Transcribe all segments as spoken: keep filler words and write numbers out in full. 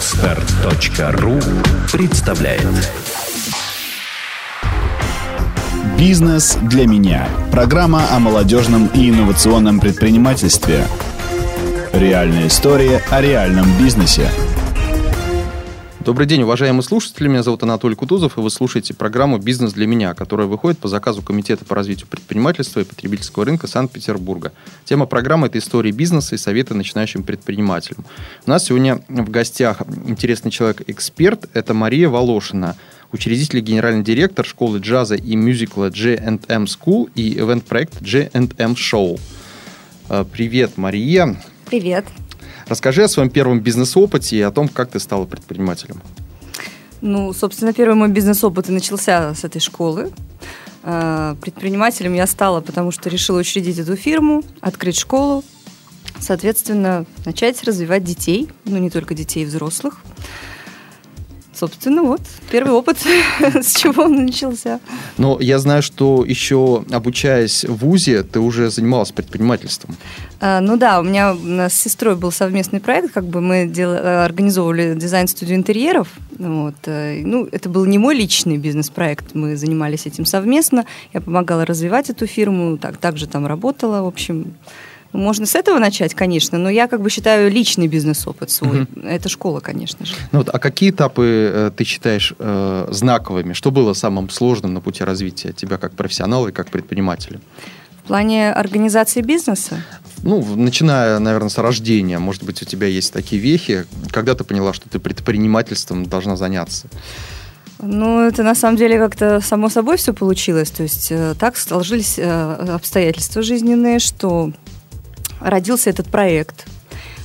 Podster точка ру представляет «Бизнес для меня» – программа о молодежном и инновационном предпринимательстве. Реальная история о реальном бизнесе. Добрый день, уважаемые слушатели. Меня зовут Анатолий Кутузов, и вы слушаете программу «Бизнес для меня», которая выходит по заказу Комитета по развитию предпринимательства и потребительского рынка Санкт-Петербурга. Тема программы – это истории бизнеса и советы начинающим предпринимателям. У нас сегодня в гостях интересный человек-эксперт – это Мария Волошина, учредитель и генеральный директор школы джаза и мюзикла джей энд эм School и ивент-проекта джей энд эм Show. Привет, Мария. Привет. Расскажи о своем первом бизнес-опыте и о том, как ты стала предпринимателем. Ну, собственно, первый мой бизнес-опыт и начался с этой школы. Предпринимателем я стала, потому что решила учредить эту фирму, открыть школу, соответственно, начать развивать детей, ну, не только детей, взрослых. Собственно, вот, первый опыт, с чего он начался. Но я знаю, что еще обучаясь в вузе, ты уже занималась предпринимательством. А, ну да, у меня у нас с сестрой был совместный проект, как бы мы дел... организовывали дизайн-студию интерьеров. Вот. Ну, это был не мой личный бизнес-проект, мы занимались этим совместно. Я помогала развивать эту фирму, так, также там работала, в общем... Можно с этого начать, конечно, но я как бы считаю личный бизнес-опыт свой. Mm-hmm. Это школа, конечно же. Ну, вот, а какие этапы э, ты считаешь э, знаковыми? Что было самым сложным на пути развития тебя как профессионала и как предпринимателя? В плане организации бизнеса? Ну, начиная, наверное, с рождения. Может быть, у тебя есть такие вехи. Когда ты поняла, что ты предпринимательством должна заняться? Ну, это на самом деле как-то само собой все получилось. То есть э, так сложились э, обстоятельства жизненные, что... Родился этот проект.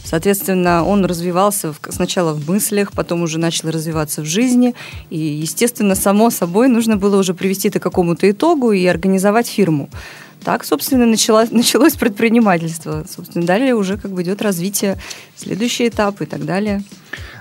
Соответственно, он развивался сначала в мыслях, потом уже начал развиваться в жизни. И, естественно, само собой нужно было уже привести это к какому-то итогу и организовать фирму. Так, собственно, началось, началось предпринимательство. Собственно, далее уже как бы идет развитие, следующий этап и так далее.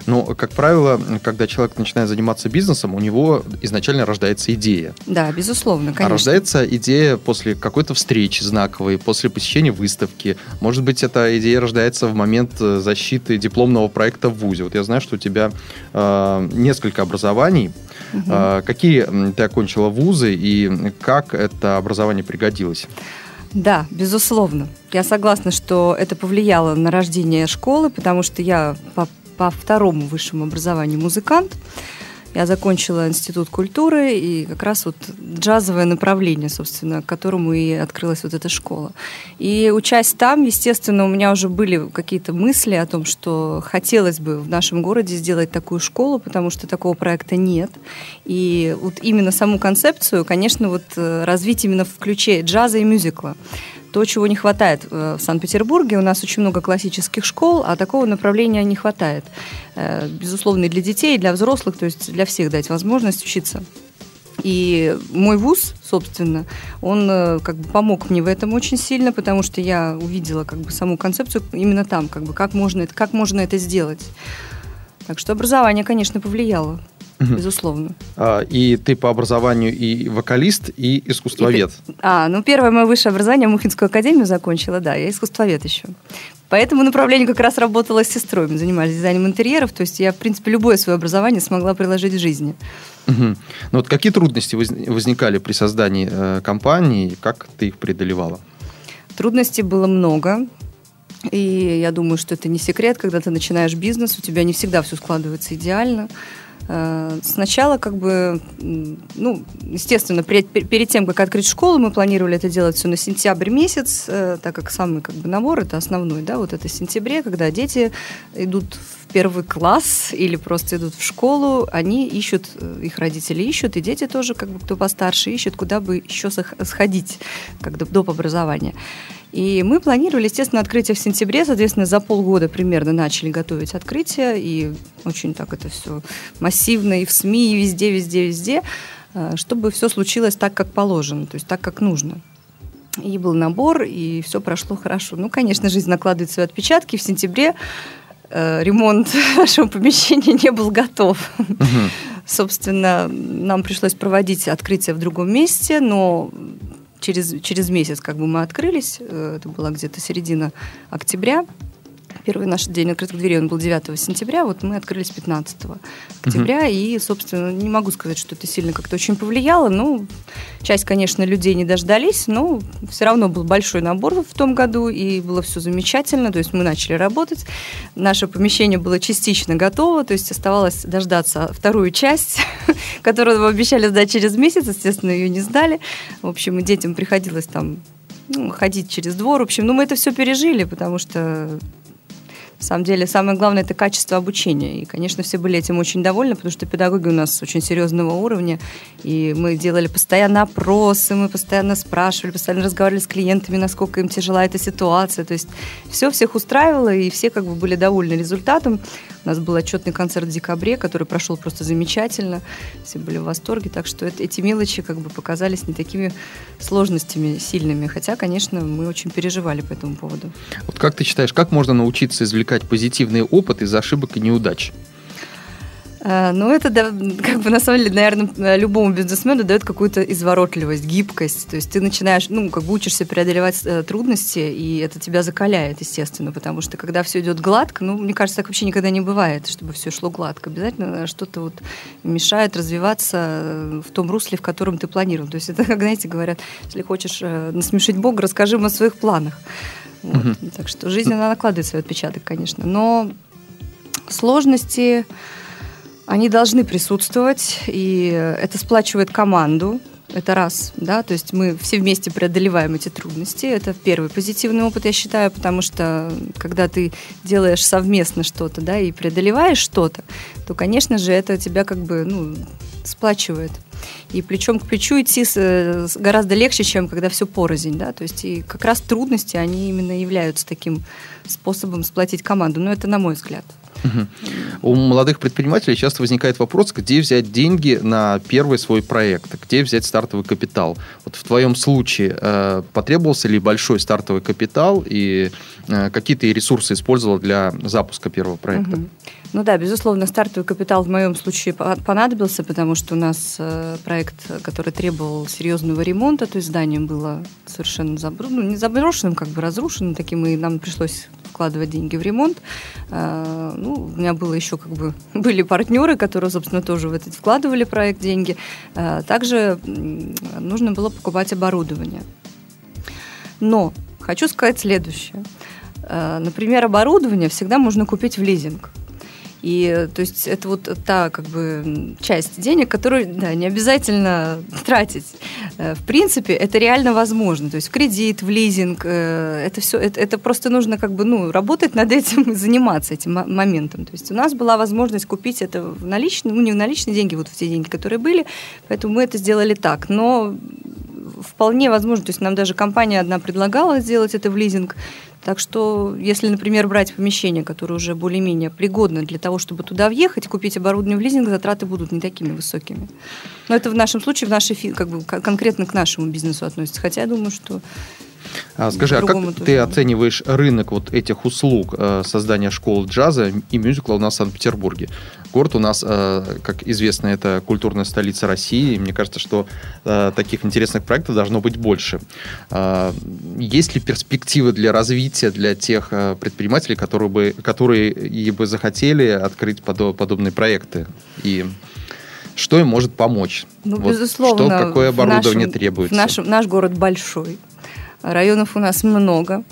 Но, как правило, когда человек начинает заниматься бизнесом, у него изначально рождается идея. Да, безусловно, конечно. А рождается идея после какой-то встречи знаковой, после посещения выставки. Может быть, эта идея рождается в момент защиты дипломного проекта в вузе. Вот я знаю, что у тебя э, несколько образований. Угу. Э, какие ты окончила вузы и как это образование пригодилось? Да, безусловно. Я согласна, что это повлияло на рождение школы, потому что я по, по второму высшему образованию музыкант. Я закончила институт культуры и как раз вот джазовое направление, собственно, к которому и открылась вот эта школа. И учась там, естественно, у меня уже были какие-то мысли о том, что хотелось бы в нашем городе сделать такую школу, потому что такого проекта нет. И вот именно саму концепцию, конечно, вот развить именно в ключе джаза и мюзикла. То, чего не хватает в Санкт-Петербурге. У нас очень много классических школ, а такого направления не хватает. Безусловно, и для детей, и для взрослых, то есть для всех дать возможность учиться. И мой вуз, собственно, он как бы помог мне в этом очень сильно, потому что я увидела как бы саму концепцию именно там, как бы как можно это, как можно это сделать. Так что образование, конечно, повлияло. Безусловно. И ты по образованию и вокалист, и искусствовед. И, а, ну первое мое высшее образование, Мухинскую академию закончила, да, я искусствовед еще. По этому направлению как раз работала с сестрой, мы занимались дизайном интерьеров, то есть я, в принципе, любое свое образование смогла приложить в жизни. Угу. Ну вот какие трудности возникали при создании э, компании, как ты их преодолевала? Трудностей было много. И я думаю, что это не секрет, когда ты начинаешь бизнес, у тебя не всегда все складывается идеально. Сначала, как бы, ну, естественно, перед, перед тем, как открыть школу, мы планировали это делать все на сентябрь месяц, так как самый, как бы, набор, это основной, да, вот это в сентябре, когда дети идут в первый класс или просто идут в школу, они ищут, их родители ищут, и дети тоже, как бы, кто постарше, ищут, куда бы еще сходить, как бы, доп. Образования. И мы планировали, естественно, открытие в сентябре, соответственно, за полгода примерно начали готовить открытие, и очень так это все массивно и в СМИ, и везде, везде, везде, чтобы все случилось так, как положено, то есть так, как нужно. И был набор, и все прошло хорошо. Ну, конечно, жизнь накладывает свои отпечатки, в сентябре э, ремонт нашего помещения не был готов. Uh-huh. Собственно, нам пришлось проводить открытие в другом месте, но... Через, через месяц как бы мы открылись, это была где-то середина октября, Первый наш день открытых дверей, он был девятого сентября, вот мы открылись пятнадцатого октября, mm-hmm. и, собственно, не могу сказать, что это сильно как-то очень повлияло, ну, часть, конечно, людей не дождались, но все равно был большой набор в том году, и было все замечательно, то есть мы начали работать, наше помещение было частично готово, то есть оставалось дождаться вторую часть, которую мы обещали сдать через месяц, естественно, ее не сдали, в общем, и детям приходилось там ну, ходить через двор, в общем, ну, мы это все пережили, потому что... На самом деле, самое главное – это качество обучения. И, конечно, все были этим очень довольны, потому что педагоги у нас очень серьезного уровня. И мы делали постоянно опросы, мы постоянно спрашивали, постоянно разговаривали с клиентами, насколько им тяжела эта ситуация. То есть все всех устраивало, и все как бы были довольны результатом. У нас был отчетный концерт в декабре, который прошел просто замечательно. Все были в восторге. Так что это, эти мелочи как бы показались не такими сложностями сильными. Хотя, конечно, мы очень переживали по этому поводу. Вот как ты считаешь, как можно научиться извлекать позитивный опыт из ошибок и неудач? Ну, это, да, как бы, на самом деле, наверное, любому бизнесмену дает какую-то изворотливость, гибкость. То есть ты начинаешь, ну, как бы учишься преодолевать э, трудности, и это тебя закаляет, естественно, потому что, когда все идет гладко, ну, мне кажется, так вообще никогда не бывает, чтобы все шло гладко. Обязательно что-то вот мешает развиваться в том русле, в котором ты планировал. То есть это, как, знаете, говорят, если хочешь э, насмешить Бога, расскажи ему о своих планах. Вот. Угу. Так что жизнь, она накладывает свой отпечаток, конечно. Но сложности, они должны присутствовать, и это сплачивает команду. Это раз, да, то есть мы все вместе преодолеваем эти трудности. Это первый позитивный опыт, я считаю, потому что когда ты делаешь совместно что-то, да, и преодолеваешь что-то, то, конечно же, это тебя как бы, ну, сплачивает. И плечом к плечу идти гораздо легче, чем когда все порознь, да, то есть и как раз трудности, они именно являются таким способом сплотить команду, но это на мой взгляд. Угу. У молодых предпринимателей часто возникает вопрос, где взять деньги на первый свой проект, где взять стартовый капитал. Вот в твоем случае э, потребовался ли большой стартовый капитал и э, какие ты ресурсы использовала для запуска первого проекта? Угу. Ну да, безусловно, стартовый капитал в моем случае понадобился, потому что у нас э, проект, который требовал серьезного ремонта, то есть здание было совершенно забро... ну, не заброшенным, как бы разрушенным таким, и нам пришлось вкладывать деньги в ремонт. Э, ну, у меня было еще как бы были партнеры, которые, собственно, тоже в этот вкладывали проект деньги. Также нужно было покупать оборудование. Но хочу сказать следующее. Например, оборудование всегда можно купить в лизинг. И, то есть, это вот та, как бы, часть денег, которую, да, не обязательно тратить. В принципе, это реально возможно. То есть, в кредит, в лизинг, это все, это, это просто нужно, как бы, ну, работать над этим и заниматься этим моментом. То есть, у нас была возможность купить это в наличные, ну, не в наличные деньги, вот в те деньги, которые были, поэтому мы это сделали так. Но вполне возможно, то есть, нам даже компания одна предлагала сделать это в лизинг. Так что, если, например, брать помещение, которое уже более-менее пригодно для того, чтобы туда въехать, купить оборудование в лизинг, затраты будут не такими высокими. Но это в нашем случае, в нашей, как бы, конкретно к нашему бизнесу относится. Хотя я думаю, что... А, скажи, а как тоже. Ты оцениваешь рынок вот этих услуг э, создания школ джаза и мюзикла у нас в Санкт-Петербурге? Город у нас, э, как известно, это культурная столица России, и мне кажется, что э, таких интересных проектов должно быть больше. Э, есть ли перспективы для развития для тех э, предпринимателей, которые бы, которые и бы захотели открыть подо- подобные проекты? И... что им может помочь? Ну, вот, безусловно. Что, какое оборудование в нашем, требуется? В нашем, наш город большой. Районов у нас много,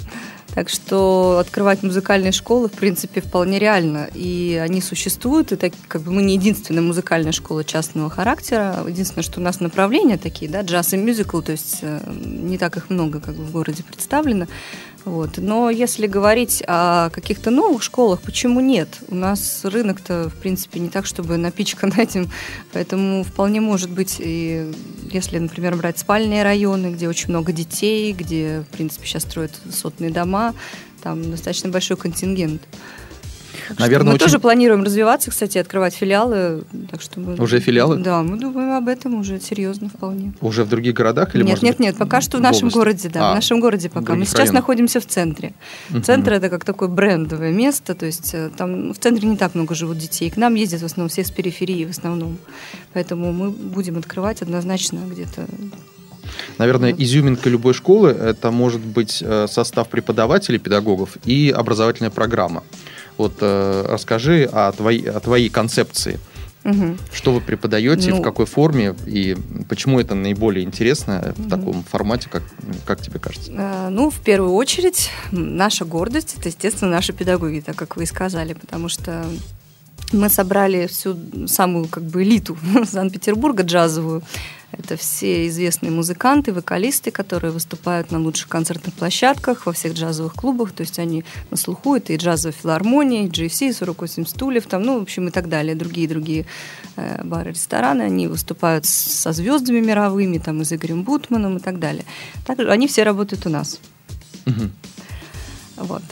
так что открывать музыкальные школы, в принципе, вполне реально. И они существуют, и так, как бы, мы не единственная музыкальная школа частного характера. Единственное, что у нас направления такие, да, джаз и мюзикл, то есть не так их много, как бы, в городе представлено. Вот. Но если говорить о каких-то новых школах, почему нет? У нас рынок-то, в принципе, не так, чтобы напичкан этим, поэтому вполне может быть, и если, например, брать спальные районы, где очень много детей, где, в принципе, сейчас строят высотные дома, там достаточно большой контингент. Наверное, мы очень... тоже планируем развиваться, кстати, открывать филиалы. Так что мы... Уже филиалы? Да, мы думаем об этом уже серьезно вполне. Уже в других городах? Или, нет, может нет, быть, нет, пока что в нашем городе, да, а, в нашем городе пока. Мы сейчас районах. Находимся в центре. Центр uh-huh. – это как такое брендовое место, то есть там в центре не так много живут детей. К нам ездят в основном все с периферии в основном. Поэтому мы будем открывать однозначно где-то... Наверное, изюминка любой школы – это может быть состав преподавателей, педагогов и образовательная программа. Вот э, расскажи о твоей, о твоей концепции. Угу. Что вы преподаете, ну, в какой форме и почему это наиболее интересно в угу. таком формате, как, как тебе кажется? А, ну, в первую очередь, наша гордость – это, естественно, наши педагоги, так как вы и сказали, потому что мы собрали всю самую как бы элиту Санкт-Петербурга джазовую. Это все известные музыканты, вокалисты, которые выступают на лучших концертных площадках, во всех джазовых клубах. То есть они на слуху. Это и джазовая филармония, и джи эф си, сорок восемь стульев, там, ну, в общем, и так далее. Другие-другие э, бары, рестораны. Они выступают со звездами мировыми, там, и с Игорем Бутманом и так далее. Также они все работают у нас. Угу. Вот.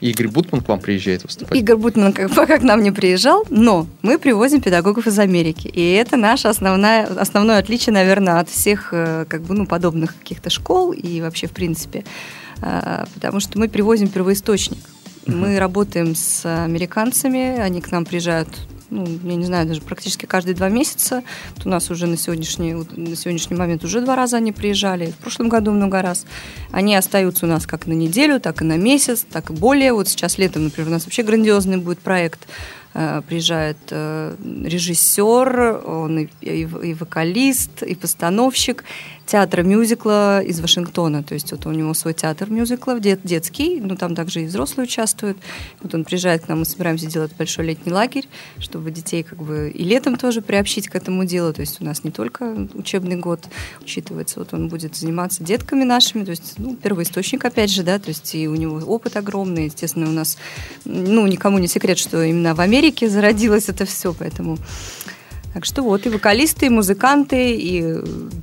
Игорь Бутман к вам приезжает выступать? Игорь Бутман как, пока к нам не приезжал, но мы привозим педагогов из Америки. И это наше основное, основное отличие, наверное, от всех как бы, ну, подобных каких-то школ и вообще в принципе. Потому что мы привозим первоисточник. Uh-huh. Мы работаем с американцами, они к нам приезжают, ну, я не знаю, даже практически каждые два месяца. Вот у нас уже на сегодняшний, на сегодняшний момент уже два раза они приезжали, в прошлом году много раз. Они остаются у нас как на неделю, так и на месяц, так и более. Вот сейчас летом, например, у нас вообще грандиозный будет проект. Приезжает режиссер, он и вокалист, и постановщик театра мюзикла из Вашингтона. То есть вот у него свой театр мюзикла, детский, но там также и взрослые участвуют. Вот он приезжает к нам, мы собираемся делать большой летний лагерь, чтобы детей как бы и летом тоже приобщить к этому делу. То есть у нас не только учебный год учитывается, вот он будет заниматься детками нашими. То есть, ну, первоисточник, опять же, да, то есть и у него опыт огромный. Естественно, у нас, ну, никому не секрет, что именно в Америке зародилось это все, поэтому... Так что вот, и вокалисты, и музыканты, и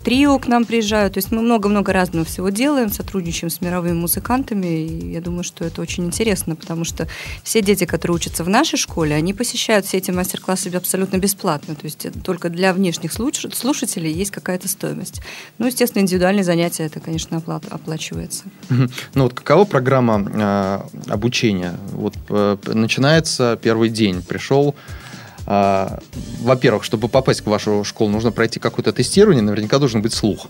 трио к нам приезжают. То есть мы много-много разного всего делаем, сотрудничаем с мировыми музыкантами. И я думаю, что это очень интересно, потому что все дети, которые учатся в нашей школе, они посещают все эти мастер-классы абсолютно бесплатно. То есть только для внешних слушателей есть какая-то стоимость. Ну, естественно, индивидуальные занятия, это, конечно, опла- оплачивается. Ну вот какова программа э, обучения? Вот э, начинается первый день, пришел... Во-первых, чтобы попасть в вашу школу, нужно пройти какое-то тестирование, наверняка должен быть слух.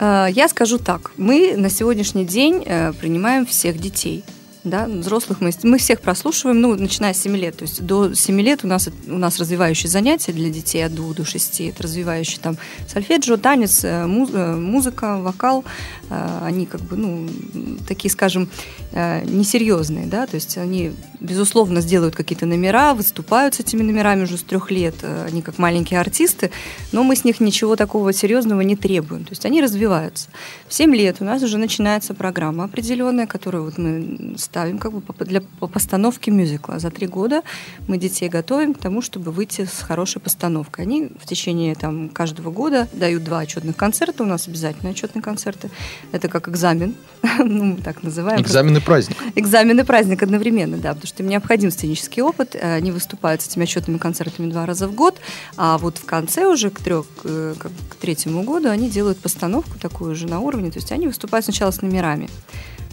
Я скажу так, мы на сегодняшний день принимаем всех детей. Да, взрослых мы, мы всех прослушиваем, ну, начиная с семи лет. То есть до семи лет у нас, у нас развивающие занятия для детей от двух до шести. Это развивающие там сольфеджио, танец, музыка, вокал. Они как бы, ну, такие, скажем, несерьезные, да, то есть они, безусловно, сделают какие-то номера, выступают с этими номерами уже с трех лет. Они как маленькие артисты, но мы с них ничего такого серьезного не требуем. То есть они развиваются. В семь лет у нас уже начинается программа определенная, которую вот мы ставим как бы для постановки мюзикла. За три года мы детей готовим к тому, чтобы выйти с хорошей постановкой. Они в течение там, каждого года дают два отчетных концерта. У нас обязательно отчетные концерты. Это как экзамен, ну, мы так называем. Экзамен и праздник. Экзамен и праздник одновременно, да, потому что им необходим сценический опыт. Они выступают с этими отчетными концертами два раза в год, а вот в конце уже к, трех, к третьему году они делают постановку такую же на уровне. То есть они выступают сначала с номерами.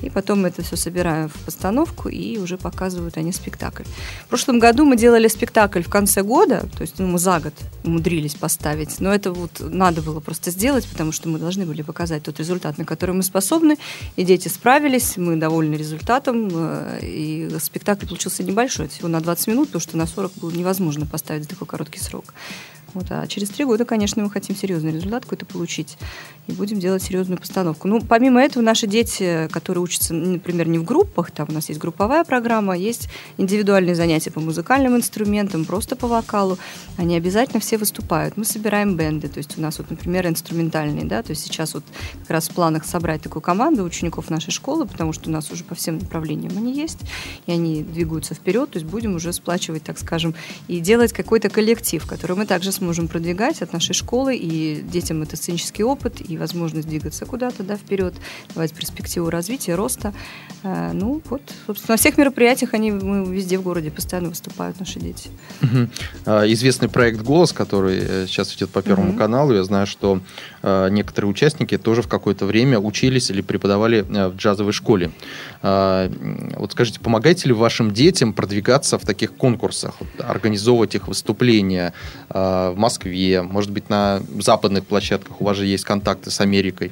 И потом мы это все собираем в постановку и уже показывают они спектакль. В прошлом году мы делали спектакль в конце года, то есть ну, мы за год умудрились поставить, но это вот надо было просто сделать, потому что мы должны были показать тот результат, на который мы способны, и дети справились, мы довольны результатом, и спектакль получился небольшой, всего на двадцать минут, потому что на сорок было невозможно поставить за такой короткий срок. Вот, а через три года, конечно, мы хотим серьезный результат какой-то получить и будем делать серьезную постановку. Ну, помимо этого, наши дети, которые учатся, например, не в группах, там у нас есть групповая программа, есть индивидуальные занятия по музыкальным инструментам, просто по вокалу, они обязательно все выступают. Мы собираем бенды, то есть у нас, вот, например, инструментальные, да, то есть сейчас вот как раз в планах собрать такую команду учеников нашей школы, потому что у нас уже по всем направлениям они есть, и они двигаются вперед, то есть будем уже сплачивать, так скажем, и делать какой-то коллектив, который мы также смотрим, можем продвигать от нашей школы, и детям это сценический опыт, и возможность двигаться куда-то, да, вперед, давать перспективу развития, роста. Ну, вот, собственно, на всех мероприятиях они мы везде в городе постоянно выступают, наши дети. Uh-huh. Известный проект «Голос», который сейчас идет по Первому uh-huh. каналу, я знаю, что некоторые участники тоже в какое-то время учились или преподавали в джазовой школе. Вот скажите, помогаете ли вашим детям продвигаться в таких конкурсах, организовывать их выступления, в Москве, может быть, на западных площадках. У вас же есть контакты с Америкой.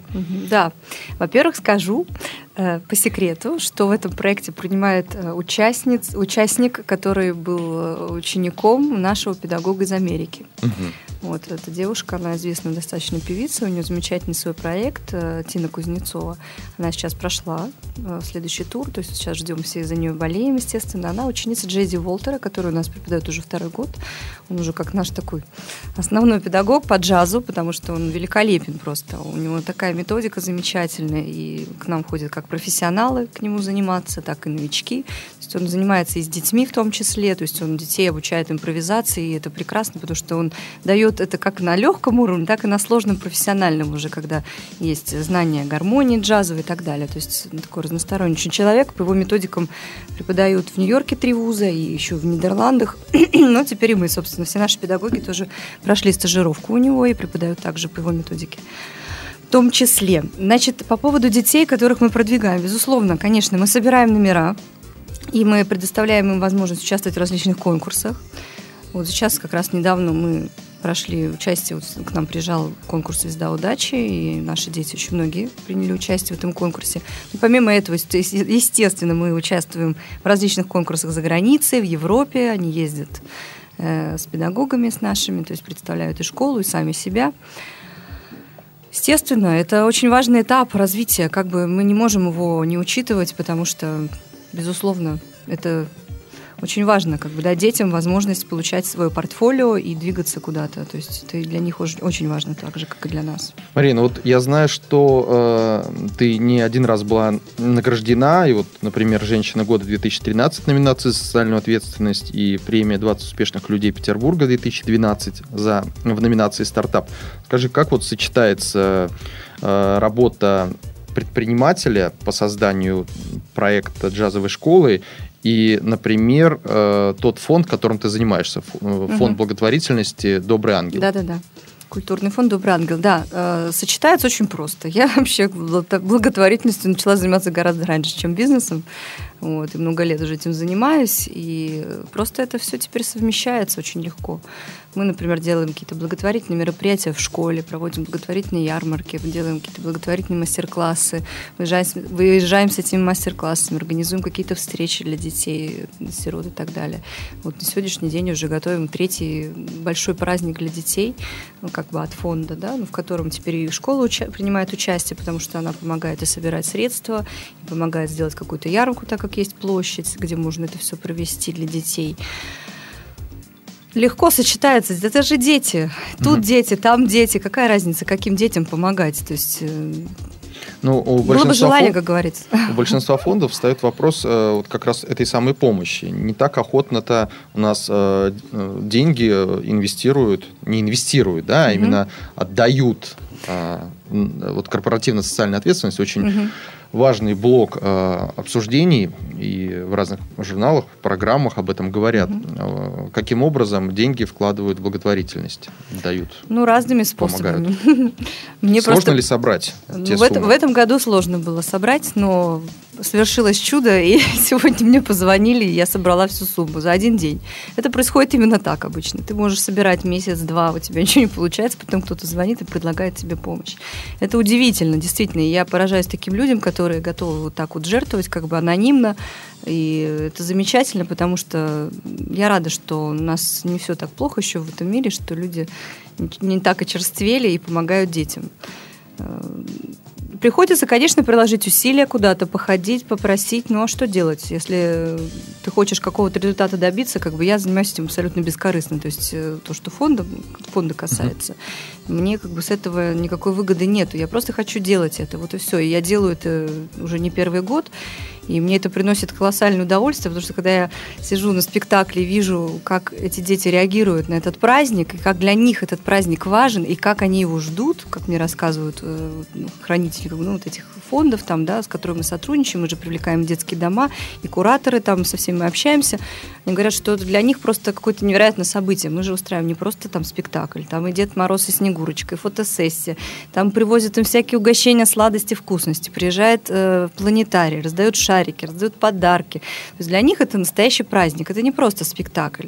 Да. Во-первых, скажу э, по секрету, что в этом проекте принимает участниц, участник, который был учеником нашего педагога из Америки. Угу. Вот эта девушка, она известная достаточно певица, у нее замечательный свой проект э, Тина Кузнецова. Она сейчас прошла э, следующий тур, то есть сейчас ждем, все за нее болеем, естественно. Она ученица Джейди Волтера, который у нас преподает уже второй год. Он уже как наш такой основной педагог по джазу, потому что он великолепен просто. У него такая методика замечательная, и к нам ходят как профессионалы к нему заниматься, так и новички. То есть он занимается и с детьми в том числе, то есть он детей обучает импровизации, и это прекрасно, потому что он дает это как на легком уровне, так и на сложном профессиональном уже, когда есть знания гармонии джазовой и так далее. То есть такой разносторонний человек. По его методикам преподают в Нью-Йорке три вуза и еще в Нидерландах. Но теперь и мы, собственно, все наши педагоги тоже прошли стажировку у него и преподают также по его методике. В том числе. Значит, по поводу детей, которых мы продвигаем. Безусловно, конечно, мы собираем номера, и мы предоставляем им возможность участвовать в различных конкурсах. Вот сейчас как раз недавно мы прошли участие, вот к нам приезжал конкурс «Звезда удачи», и наши дети, очень многие, приняли участие в этом конкурсе. Но помимо этого, естественно, мы участвуем в различных конкурсах за границей, в Европе, они ездят э, с педагогами, с нашими, то есть представляют и школу, и сами себя. Естественно, это очень важный этап развития, как бы мы не можем его не учитывать, потому что, безусловно, это... Очень важно, как бы, дать детям возможность получать свое портфолио и двигаться куда-то. То есть это для них очень важно, так же, как и для нас. Марина, вот я знаю, что э, ты не один раз была награждена. И вот, например, «Женщина года две тысячи тринадцать», номинация «Социальную ответственность», и премия «двадцать успешных людей Петербурга» две тысячи двенадцать за, в номинации «Стартап». Скажи, как вот сочетается э, работа предпринимателя по созданию проекта «Джазовой школы» и, например, тот фонд, которым ты занимаешься, фонд угу. благотворительности «Добрый ангел». Да-да-да. Культурный фонд «Добрый ангел». Да, э, сочетается очень просто. Я вообще благотворительностью начала заниматься гораздо раньше, чем бизнесом. Вот, и много лет уже этим занимаюсь. И просто это все теперь совмещается очень легко. Мы, например, делаем какие-то благотворительные мероприятия в школе, проводим благотворительные ярмарки, делаем какие-то благотворительные мастер-классы, выезжаем, выезжаем с этими мастер-классами, организуем какие-то встречи для детей, сирот и так далее. Вот на сегодняшний день уже готовим третий большой праздник для детей, ну, как бы от фонда, да, ну, в котором теперь и школа уча- принимает участие, потому что она помогает и собирать средства, и помогает сделать какую-то ярмарку, так как есть площадь, где можно это все провести для детей. Легко сочетается. Это же дети. Тут mm-hmm. дети, там дети. Какая разница, каким детям помогать? То есть... Ну, у было бы желание, фонд, как говорится. У большинства фондов встает вопрос э, вот как раз этой самой помощи. Не так охотно-то у нас э, деньги инвестируют, не инвестируют, да, а mm-hmm. именно отдают. Э, вот корпоративно-социальная ответственность очень mm-hmm. важный блок э, обсуждений, и в разных журналах, программах об этом говорят. Mm-hmm. Э, каким образом деньги вкладывают в благотворительность, дают? Ну, разными способами. Мне сложно просто... ли собрать те в, это, в этом году сложно было собрать, но совершилось чудо, и сегодня мне позвонили, и я собрала всю сумму за один день. Это происходит именно так обычно. Ты можешь собирать месяц-два, у тебя ничего не получается, потом кто-то звонит и предлагает тебе помощь. Это удивительно, действительно. Я поражаюсь таким людям, которые готовы вот так вот жертвовать, как бы анонимно. И это замечательно, потому что я рада, что у нас не все так плохо еще в этом мире, что люди не так очерствели и помогают детям. Приходится, конечно, приложить усилия куда-то, походить, попросить, ну а что делать? Если ты хочешь какого-то результата добиться, как бы я занимаюсь этим абсолютно бескорыстно, то есть то, что фонда, фонда касается, mm-hmm. мне как бы с этого никакой выгоды нету, я просто хочу делать это, вот и все, и я делаю это уже не первый год, и мне это приносит колоссальное удовольствие, потому что когда я сижу на спектакле, вижу, как эти дети реагируют на этот праздник, и как для них этот праздник важен, и как они его ждут, как мне рассказывают хранители, ну, вот этих фондов, там, да, с которыми мы сотрудничаем, мы же привлекаем детские дома, и кураторы, там, со всеми мы общаемся, они говорят, что для них просто какое-то невероятное событие, мы же устраиваем не просто там спектакль, там и Дед Мороз, и Снегурочка, и фотосессия, там привозят им всякие угощения, сладости, вкусности, приезжает э, планетарий, раздают шарики, шарики, раздают подарки. То есть для них это настоящий праздник, это не просто спектакль.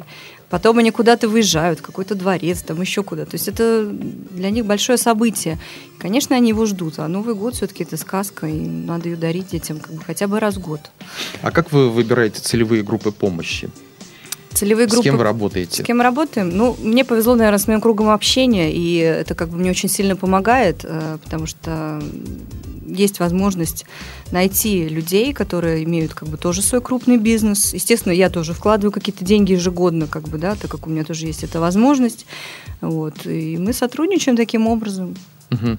Потом они куда-то выезжают, в какой-то дворец, там еще куда-то. То есть это для них большое событие. Конечно, они его ждут, а Новый год все-таки это сказка, и надо ее дарить детям как бы хотя бы раз в год. А как вы выбираете целевые группы помощи? Целевые группы. С кем вы работаете? С кем работаем? Ну, мне повезло, наверное, с моим кругом общения, и это как бы мне очень сильно помогает, потому что есть возможность найти людей, которые имеют как бы тоже свой крупный бизнес. Естественно, я тоже вкладываю какие-то деньги ежегодно, как бы, да, так как у меня тоже есть эта возможность. Вот. И мы сотрудничаем таким образом. Угу.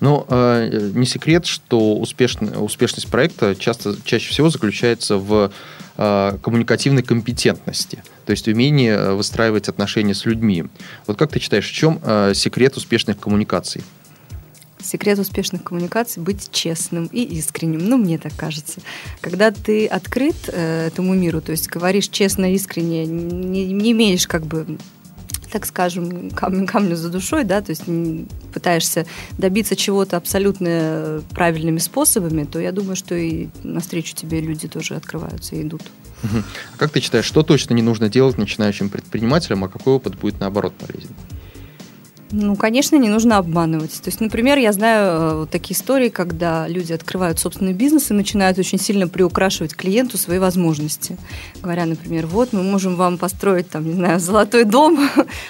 Ну, э, не секрет, что успешность, успешность проекта часто, чаще всего заключается в э, коммуникативной компетентности, то есть умении выстраивать отношения с людьми. Вот как ты считаешь, в чем э, секрет успешных коммуникаций? Секрет успешных коммуникаций – быть честным и искренним. Ну, мне так кажется. Когда ты открыт э, этому миру, то есть говоришь честно, искренне, не, не имеешь как бы... так скажем, камню, камню за душой, да, то есть пытаешься добиться чего-то абсолютно правильными способами, то я думаю, что и навстречу тебе люди тоже открываются и идут. Uh-huh. А как ты считаешь, что точно не нужно делать начинающим предпринимателям, а какой опыт будет, наоборот, полезен? Ну, конечно, не нужно обманывать. То есть, например, я знаю вот такие истории, когда люди открывают собственный бизнес и начинают очень сильно приукрашивать клиенту свои возможности. Говоря, например, вот мы можем вам построить, там, не знаю, золотой дом,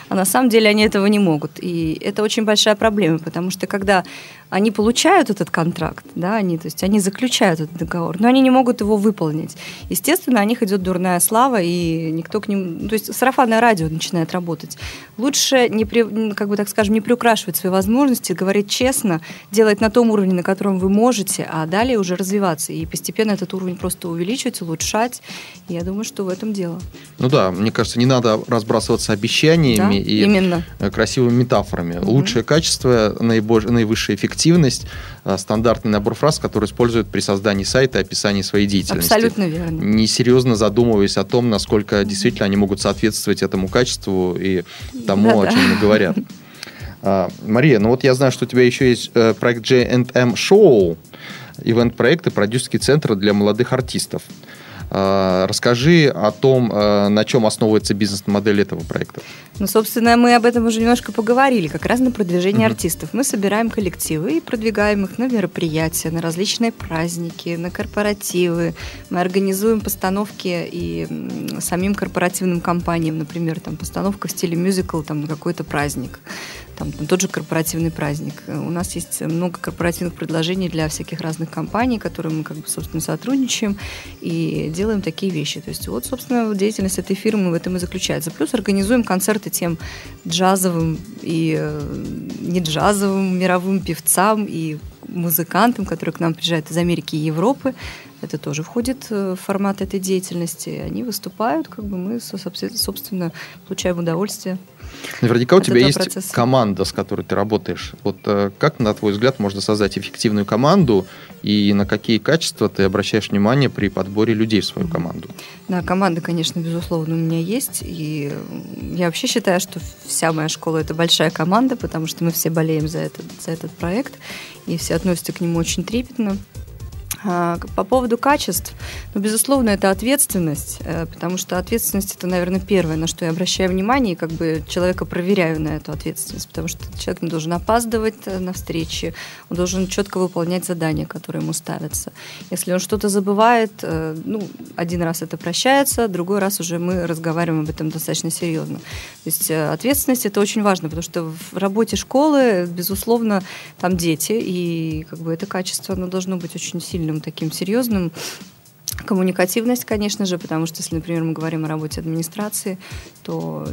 а на самом деле они этого не могут. И это очень большая проблема, потому что когда они получают этот контракт, да, они, то есть они заключают этот договор, но они не могут его выполнить. Естественно, о них идет дурная слава, и никто к ним... То есть сарафанное радио начинает работать. Лучше не при... как бы так скажем, не приукрашивать свои возможности, говорить честно, делать на том уровне, на котором вы можете, а далее уже развиваться. И постепенно этот уровень просто увеличивать, улучшать. И я думаю, что в этом дело. Ну да, мне кажется, не надо разбрасываться обещаниями, да, и именно красивыми метафорами. Mm-hmm. Лучшее качество, наиболее, наивысшая эффективность, стандартный набор фраз, который используют при создании сайта и описании своей деятельности. Абсолютно верно. Не серьезно задумываясь о том, насколько mm-hmm. действительно они могут соответствовать этому качеству и тому, да-да, о чем они говорят. Мария, ну вот я знаю, что у тебя еще есть проект джей энд эм Show, ивент-проект и продюсерский центр для молодых артистов. Расскажи о том, на чем основывается бизнес-модель этого проекта. Ну, собственно, мы об этом уже немножко поговорили, как раз на продвижении mm-hmm. артистов. Мы собираем коллективы и продвигаем их на мероприятия, на различные праздники, на корпоративы. Мы организуем постановки и самим корпоративным компаниям, например, там, постановка в стиле мюзикл там, на какой-то праздник. Там, там тот же корпоративный праздник. У нас есть много корпоративных предложений для всяких разных компаний, которые мы, как бы, собственно, сотрудничаем и делаем такие вещи. То есть вот, собственно, деятельность этой фирмы в этом и заключается. Плюс организуем концерты тем джазовым и не джазовым мировым певцам и музыкантам, которые к нам приезжают из Америки и Европы. Это тоже входит в формат этой деятельности. Они выступают, как бы мы, собственно, получаем удовольствие. Наверняка у тебя есть процесса. Команда, с которой ты работаешь. Вот как, на твой взгляд, можно создать эффективную команду и на какие качества ты обращаешь внимание при подборе людей в свою команду? Да, команда, конечно, безусловно, у меня есть. И я вообще считаю, что вся моя школа – это большая команда, потому что мы все болеем за этот, за этот проект, и все относятся к нему очень трепетно. По поводу качеств, ну, безусловно, это ответственность, потому что ответственность – это, наверное, первое, на что я обращаю внимание, и как бы человека проверяю на эту ответственность, потому что человек не должен опаздывать на встречи, он должен четко выполнять задания, которые ему ставятся. Если он что-то забывает, ну, один раз это прощается, другой раз уже мы разговариваем об этом достаточно серьезно. То есть ответственность – это очень важно, потому что в работе школы, безусловно, там дети, и как бы это качество, оно должно быть очень сильным, таким серьезным. Коммуникативность, конечно же, потому что, если, например, мы говорим о работе администрации, то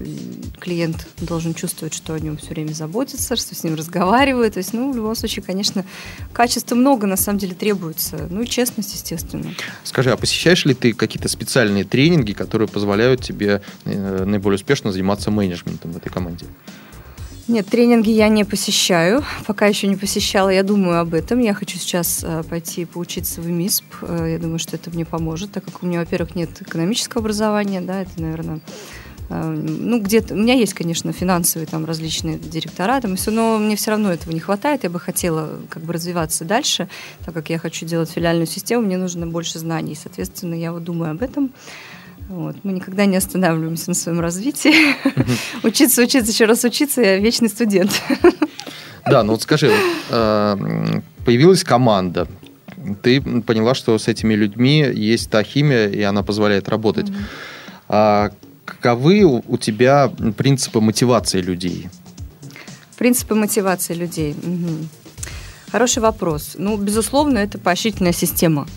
клиент должен чувствовать, что о нем все время заботятся, что с ним разговаривают. То есть, ну, в любом случае, конечно, качества много, на самом деле, требуется. Ну, и честность, естественно. Скажи, а посещаешь ли ты какие-то специальные тренинги, которые позволяют тебе наиболее успешно заниматься менеджментом в этой команде? Нет, тренинги я не посещаю, пока еще не посещала, я думаю об этом, я хочу сейчас пойти поучиться в МИСБ, я думаю, что это мне поможет, так как у меня, во-первых, нет экономического образования, да, это, наверное, Ну, где-то у меня есть, конечно, финансовые там различные директора, там, но мне все равно этого не хватает. Я бы хотела как бы развиваться дальше, так как я хочу делать филиальную систему, мне нужно больше знаний. Соответственно, я вот думаю об этом. Вот. Мы никогда не останавливаемся на своем развитии. Учиться, учиться, еще раз учиться, я вечный студент. Да, ну вот скажи, появилась команда. Ты поняла, что с этими людьми есть та химия, и она позволяет работать. Каковы у тебя принципы мотивации людей? Принципы мотивации людей. Угу. Хороший вопрос. Ну, безусловно, это поощрительная система.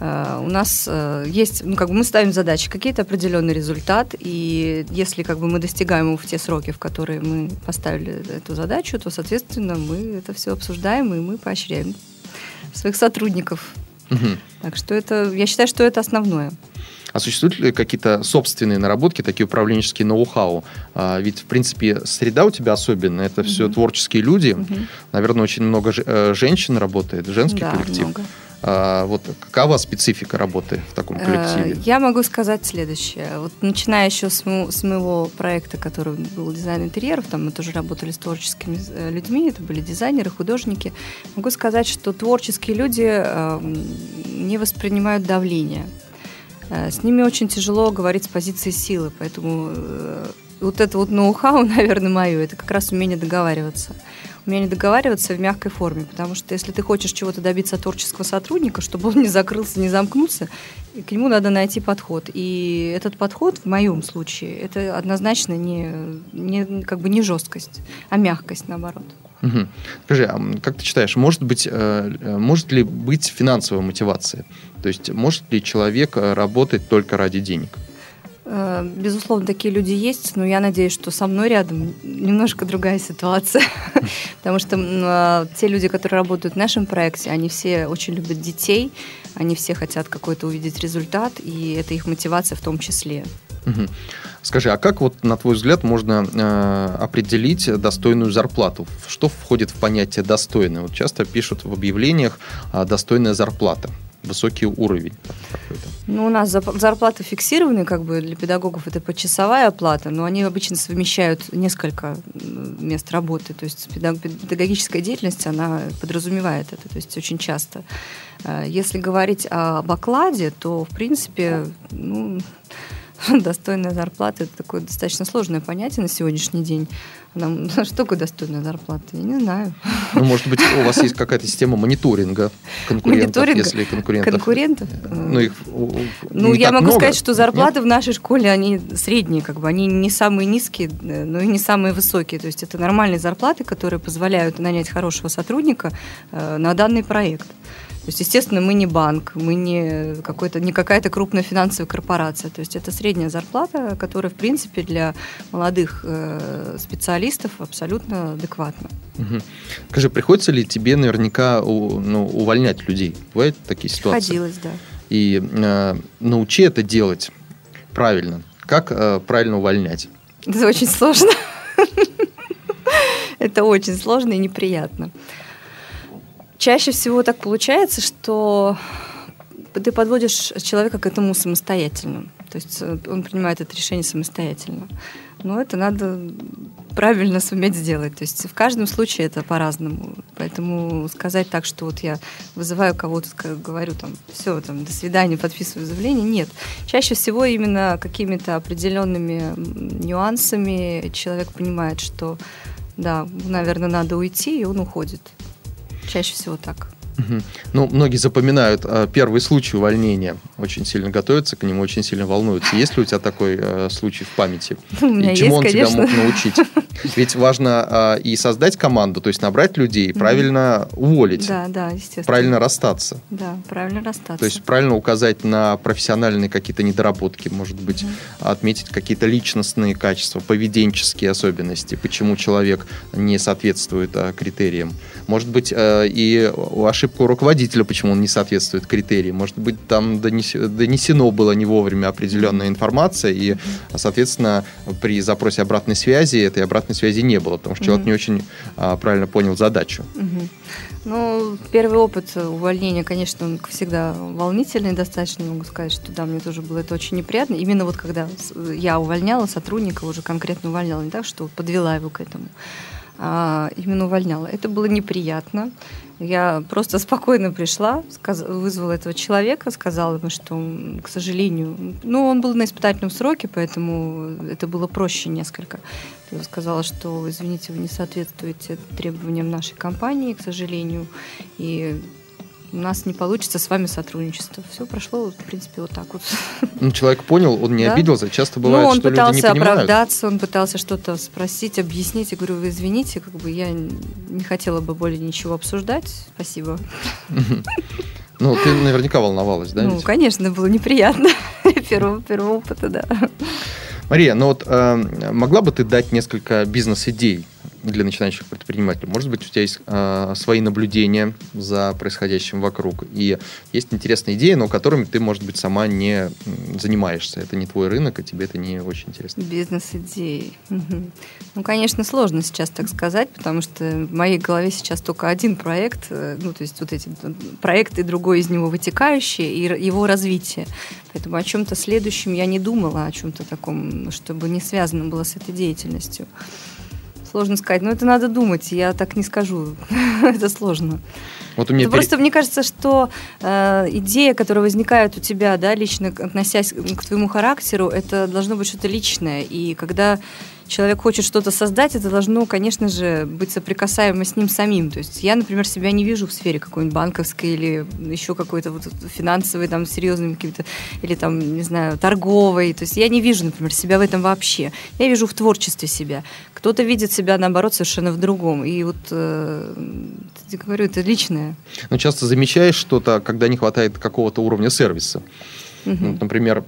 Uh, у нас uh, есть, ну, как бы мы ставим задачи, какие-то определенный результат, и если как бы мы достигаем его в те сроки, в которые мы поставили эту задачу, то, соответственно, мы это все обсуждаем, и мы поощряем своих сотрудников. Uh-huh. Так что это, я считаю, что это основное. А существуют ли какие-то собственные наработки, такие управленческие ноу-хау? А, ведь, в принципе, среда у тебя особенная, это все mm-hmm. творческие люди. Mm-hmm. Наверное, очень много ж- женщин работает, женский да, коллектив. Много. А, вот какова специфика работы в таком коллективе? Я могу сказать следующее. Вот, начиная еще с, мо- с моего проекта, который был дизайн интерьеров, там мы тоже работали с творческими людьми, это были дизайнеры, художники. Могу сказать, что творческие люди э, не воспринимают давление. С ними очень тяжело говорить с позиции силы, поэтому э, вот это вот ноу-хау, наверное, мое, это как раз умение договариваться. Умение договариваться в мягкой форме, потому что если ты хочешь чего-то добиться от творческого сотрудника, чтобы он не закрылся, не замкнулся, к нему надо найти подход. И этот подход, в моем случае, это однозначно не, не, как бы не жесткость, а мягкость, наоборот. Угу. Скажи, а как ты считаешь, может быть, может ли быть финансовая мотивация? То есть может ли человек работать только ради денег? Безусловно, такие люди есть, но я надеюсь, что со мной рядом немножко другая ситуация. Потому что те люди, которые работают в нашем проекте, они все очень любят детей, они все хотят какой-то увидеть результат, и это их мотивация в том числе. Угу. Скажи, а как, вот, на твой взгляд, можно э, определить достойную зарплату? Что входит в понятие «достойное»? Вот часто пишут в объявлениях э, «достойная зарплата», «высокий уровень». Ну, у нас зарплаты фиксированные, как бы для педагогов это почасовая оплата, но они обычно совмещают несколько мест работы, то есть педагогическая деятельность, она подразумевает это, то есть очень часто. Если говорить об окладе, то, в принципе, ну... Достойная зарплата – это такое достаточно сложное понятие на сегодняшний день. Нам, что такое достойная зарплата? Я не знаю. Ну, может быть, у вас есть какая-то система мониторинга конкурентов, мониторинга? Если конкурентов. конкурентов? Ну, их ну я могу много. сказать, что зарплаты Нет? в нашей школе, они средние, как бы, они не самые низкие, но и не самые высокие. То есть это нормальные зарплаты, которые позволяют нанять хорошего сотрудника на данный проект. То есть, естественно, мы не банк, мы не, какой-то, не какая-то крупная финансовая корпорация. То есть это средняя зарплата, которая, в принципе, для молодых э, специалистов абсолютно адекватна. Угу. Скажи, приходится ли тебе наверняка у, ну, увольнять людей? Бывают такие ситуации? Приходилось, да. И э, научи это делать правильно. Как э, правильно увольнять? Это очень сложно. Это очень сложно и неприятно. Чаще всего так получается, что ты подводишь человека к этому самостоятельно. То есть он принимает это решение самостоятельно. Но это надо правильно суметь сделать. То есть в каждом случае это по-разному. Поэтому сказать так, что вот я вызываю кого-то, говорю там, все, там, до свидания, подписываю заявление, нет. Чаще всего именно какими-то определенными нюансами человек понимает, что да, наверное, надо уйти, и он уходит. Чаще всего так. Угу. Ну, многие запоминают э, первый случай увольнения, очень сильно готовятся к нему, очень сильно волнуются. Есть ли у тебя такой э, случай в памяти? У меня и чему есть, он конечно. тебя мог научить? Ведь важно э, и создать команду, то есть набрать людей, и правильно mm-hmm. уволить. Да, да, естественно. Правильно расстаться. Да, правильно расстаться. То есть правильно указать на профессиональные какие-то недоработки, может быть, mm-hmm. отметить какие-то личностные качества, поведенческие особенности, почему человек не соответствует э, критериям. Может быть, э, и ошибки ошибку руководителя, почему он не соответствует критериям. Может быть, там донесено было не вовремя определенная информация, и, соответственно, при запросе обратной связи этой обратной связи не было, потому что человек не очень а, правильно понял задачу. Ну, первый опыт увольнения, конечно, он всегда волнительный достаточно. Могу сказать, что да, мне тоже было это очень неприятно. Именно вот когда я увольняла сотрудника, уже конкретно увольняла, не так, что подвела его к этому, а именно увольняла. Это было неприятно. Я просто спокойно пришла, вызвала этого человека, сказала ему, что, к сожалению, ну, он был на испытательном сроке, поэтому это было проще несколько. Я сказала, что, извините, вы не соответствуете требованиям нашей компании, к сожалению, и у нас не получится с вами сотрудничество. Все прошло, в принципе, вот так вот. Ну, человек понял, он не да? обиделся. Часто бывает, ну, он что люди не понимают. Он пытался оправдаться, он пытался что-то спросить, объяснить. Я говорю, вы извините, как бы я не хотела бы более ничего обсуждать. Спасибо. Ну, ты наверняка волновалась, да? Ну, конечно, было неприятно. Первого опыта, да. Мария, ну вот могла бы ты дать несколько бизнес-идей для начинающих предпринимателей? Может быть, у тебя есть э, свои наблюдения за происходящим вокруг, и есть интересные идеи, но которыми ты, может быть, сама не занимаешься. Это не твой рынок, и тебе это не очень интересно. Бизнес-идеи. Угу. Ну, конечно, сложно сейчас так сказать, потому что в моей голове сейчас только один проект, ну, то есть вот эти проекты, другой из него вытекающий, и его развитие. Поэтому о чем-то следующем я не думала, о чем-то таком, чтобы не связано было с этой деятельностью. Сложно сказать, но это надо думать, я так не скажу, это сложно. Вот у меня пере... Просто мне кажется, что э, идея, которая возникает у тебя, да, лично относясь к твоему характеру, это должно быть что-то личное, и когда человек хочет что-то создать, это должно, конечно же, быть соприкасаемо с ним самим. То есть я, например, себя не вижу в сфере какой-нибудь банковской или еще какой-то вот финансовой, там, серьезной какой-то, или там, не знаю, торговой. То есть я не вижу, например, себя в этом вообще. Я вижу в творчестве себя. Кто-то видит себя, наоборот, совершенно в другом. И вот, э, я говорю, это личное. Но часто замечаешь что-то, когда не хватает какого-то уровня сервиса. Uh-huh. Например,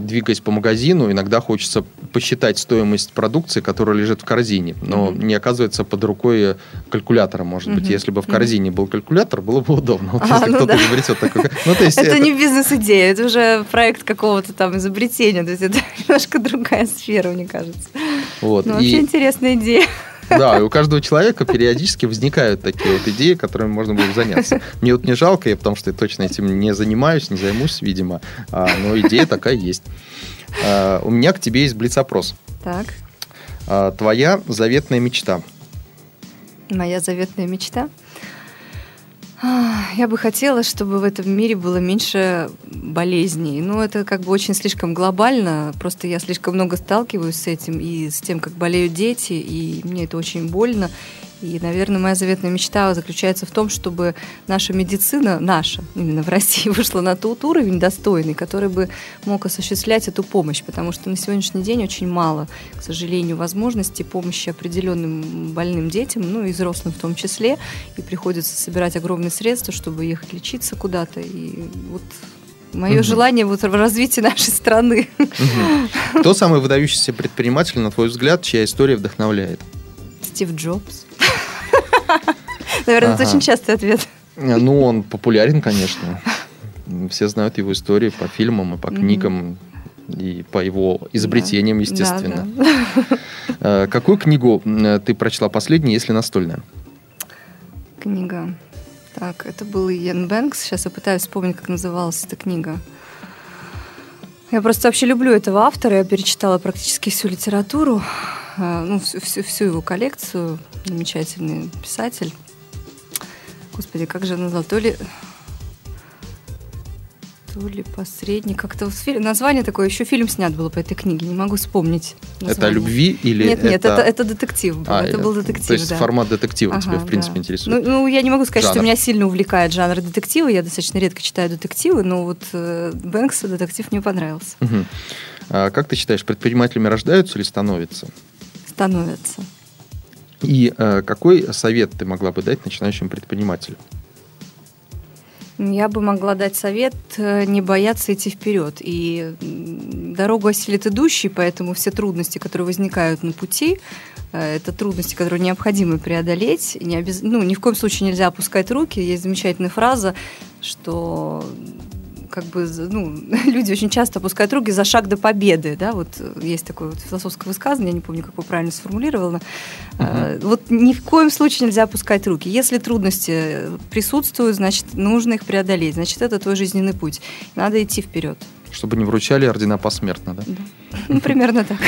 двигаясь по магазину, иногда хочется посчитать стоимость продукции, которая лежит в корзине, но uh-huh. не оказывается под рукой калькулятора, может uh-huh. быть. Если бы в корзине uh-huh. был калькулятор, было бы удобно. Вот а, если ну кто-то да. изобретет такой... Ну, то есть это, это не бизнес-идея, это уже проект какого-то там изобретения, то есть это немножко другая сфера, мне кажется. Вот. Но вообще и... интересная идея. Да, и у каждого человека периодически возникают такие вот идеи, которыми можно было заняться. Мне вот не жалко, я потому что я точно этим не занимаюсь, не займусь, видимо, а, но идея такая есть. А, у меня к тебе есть блиц-опрос. Так. А, твоя заветная мечта. Моя заветная мечта? Я бы хотела, чтобы в этом мире было меньше болезней. Ну, это как бы очень слишком глобально. Просто я слишком много сталкиваюсь с этим и с тем, как болеют дети, и мне это очень больно. И, наверное, моя заветная мечта заключается в том, чтобы наша медицина, наша, именно в России, вышла на тот уровень достойный, который бы мог осуществлять эту помощь, потому что на сегодняшний день очень мало, к сожалению, возможностей помощи определенным больным детям, ну и взрослым в том числе, и приходится собирать огромные средства, чтобы ехать лечиться куда-то, и вот... Мое угу. желание вот в развитии нашей страны. Угу. Кто самый выдающийся предприниматель, на твой взгляд, чья история вдохновляет? Стив Джобс. Наверное, ага. это очень частый ответ. Ну, он популярен, конечно. Все знают его истории по фильмам и по книгам, mm-hmm. и по его изобретениям, да. естественно. Да, да. Какую книгу ты прочла последней, если настольная? Книга. Так, это был Иэн Бэнкс. Сейчас я пытаюсь вспомнить, как называлась эта книга. Я просто вообще люблю этого автора. Я перечитала практически всю литературу. Ну, всю, всю его коллекцию. Замечательный писатель. Господи, как же он назвал? То ли... То ли посредник. Как-то название такое. Еще фильм снят был по этой книге. Не могу вспомнить название. Это о любви или... Нет, это... нет, это, это детектив был. А, это был детектив, то есть да. формат детектива ага, тебя, в принципе, да. интересует. Ну, ну, я не могу сказать, жанр. Что меня сильно увлекает жанр детектива. Я достаточно редко читаю детективы, но вот э, Бэнксу детектив мне понравился. Угу. А как ты считаешь, предпринимателями рождаются или становятся? Становятся. И э, какой совет ты могла бы дать начинающим предпринимателям? Я бы могла дать совет не бояться идти вперед. И дорогу осилит идущий, поэтому все трудности, которые возникают на пути, это трудности, которые необходимо преодолеть. Не обяз... ну, ни в коем случае нельзя опускать руки. Есть замечательная фраза, что... Как бы, ну, люди очень часто опускают руки за шаг до победы. Да? Вот есть такое вот философское высказывание, я не помню, как его правильно сформулировано. Uh-huh. Вот ни в коем случае нельзя опускать руки. Если трудности присутствуют, значит, нужно их преодолеть. Значит, это твой жизненный путь. Надо идти вперед. Чтобы не вручали ордена посмертно, да? Ну, примерно так.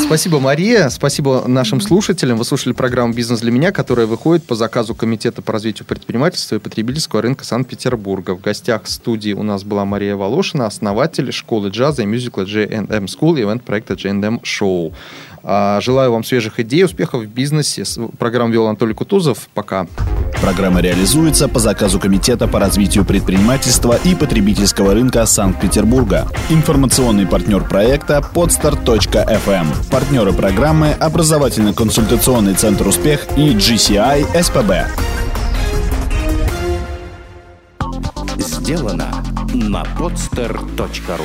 Спасибо, Мария. Спасибо нашим слушателям. Вы слушали программу «Бизнес для меня», которая выходит по заказу Комитета по развитию предпринимательства и потребительского рынка Санкт-Петербурга. В гостях студии у нас была Мария Волошина, основатель школы джаза и мюзикла джей энд эм School и ивент-проекта джей энд эм Show. Желаю вам свежих идей, успехов в бизнесе. Программу вел Анатолий Кутузов. Пока. Программа реализуется по заказу Комитета по развитию предпринимательства и потребительского рынка Санкт-Петербурга. Информационный партнер проекта подстер точка эф эм. Партнеры программы образовательно-консультационный центр «Успех» и джи си ай эс пэ бэ. Сделано на подстер точка ру.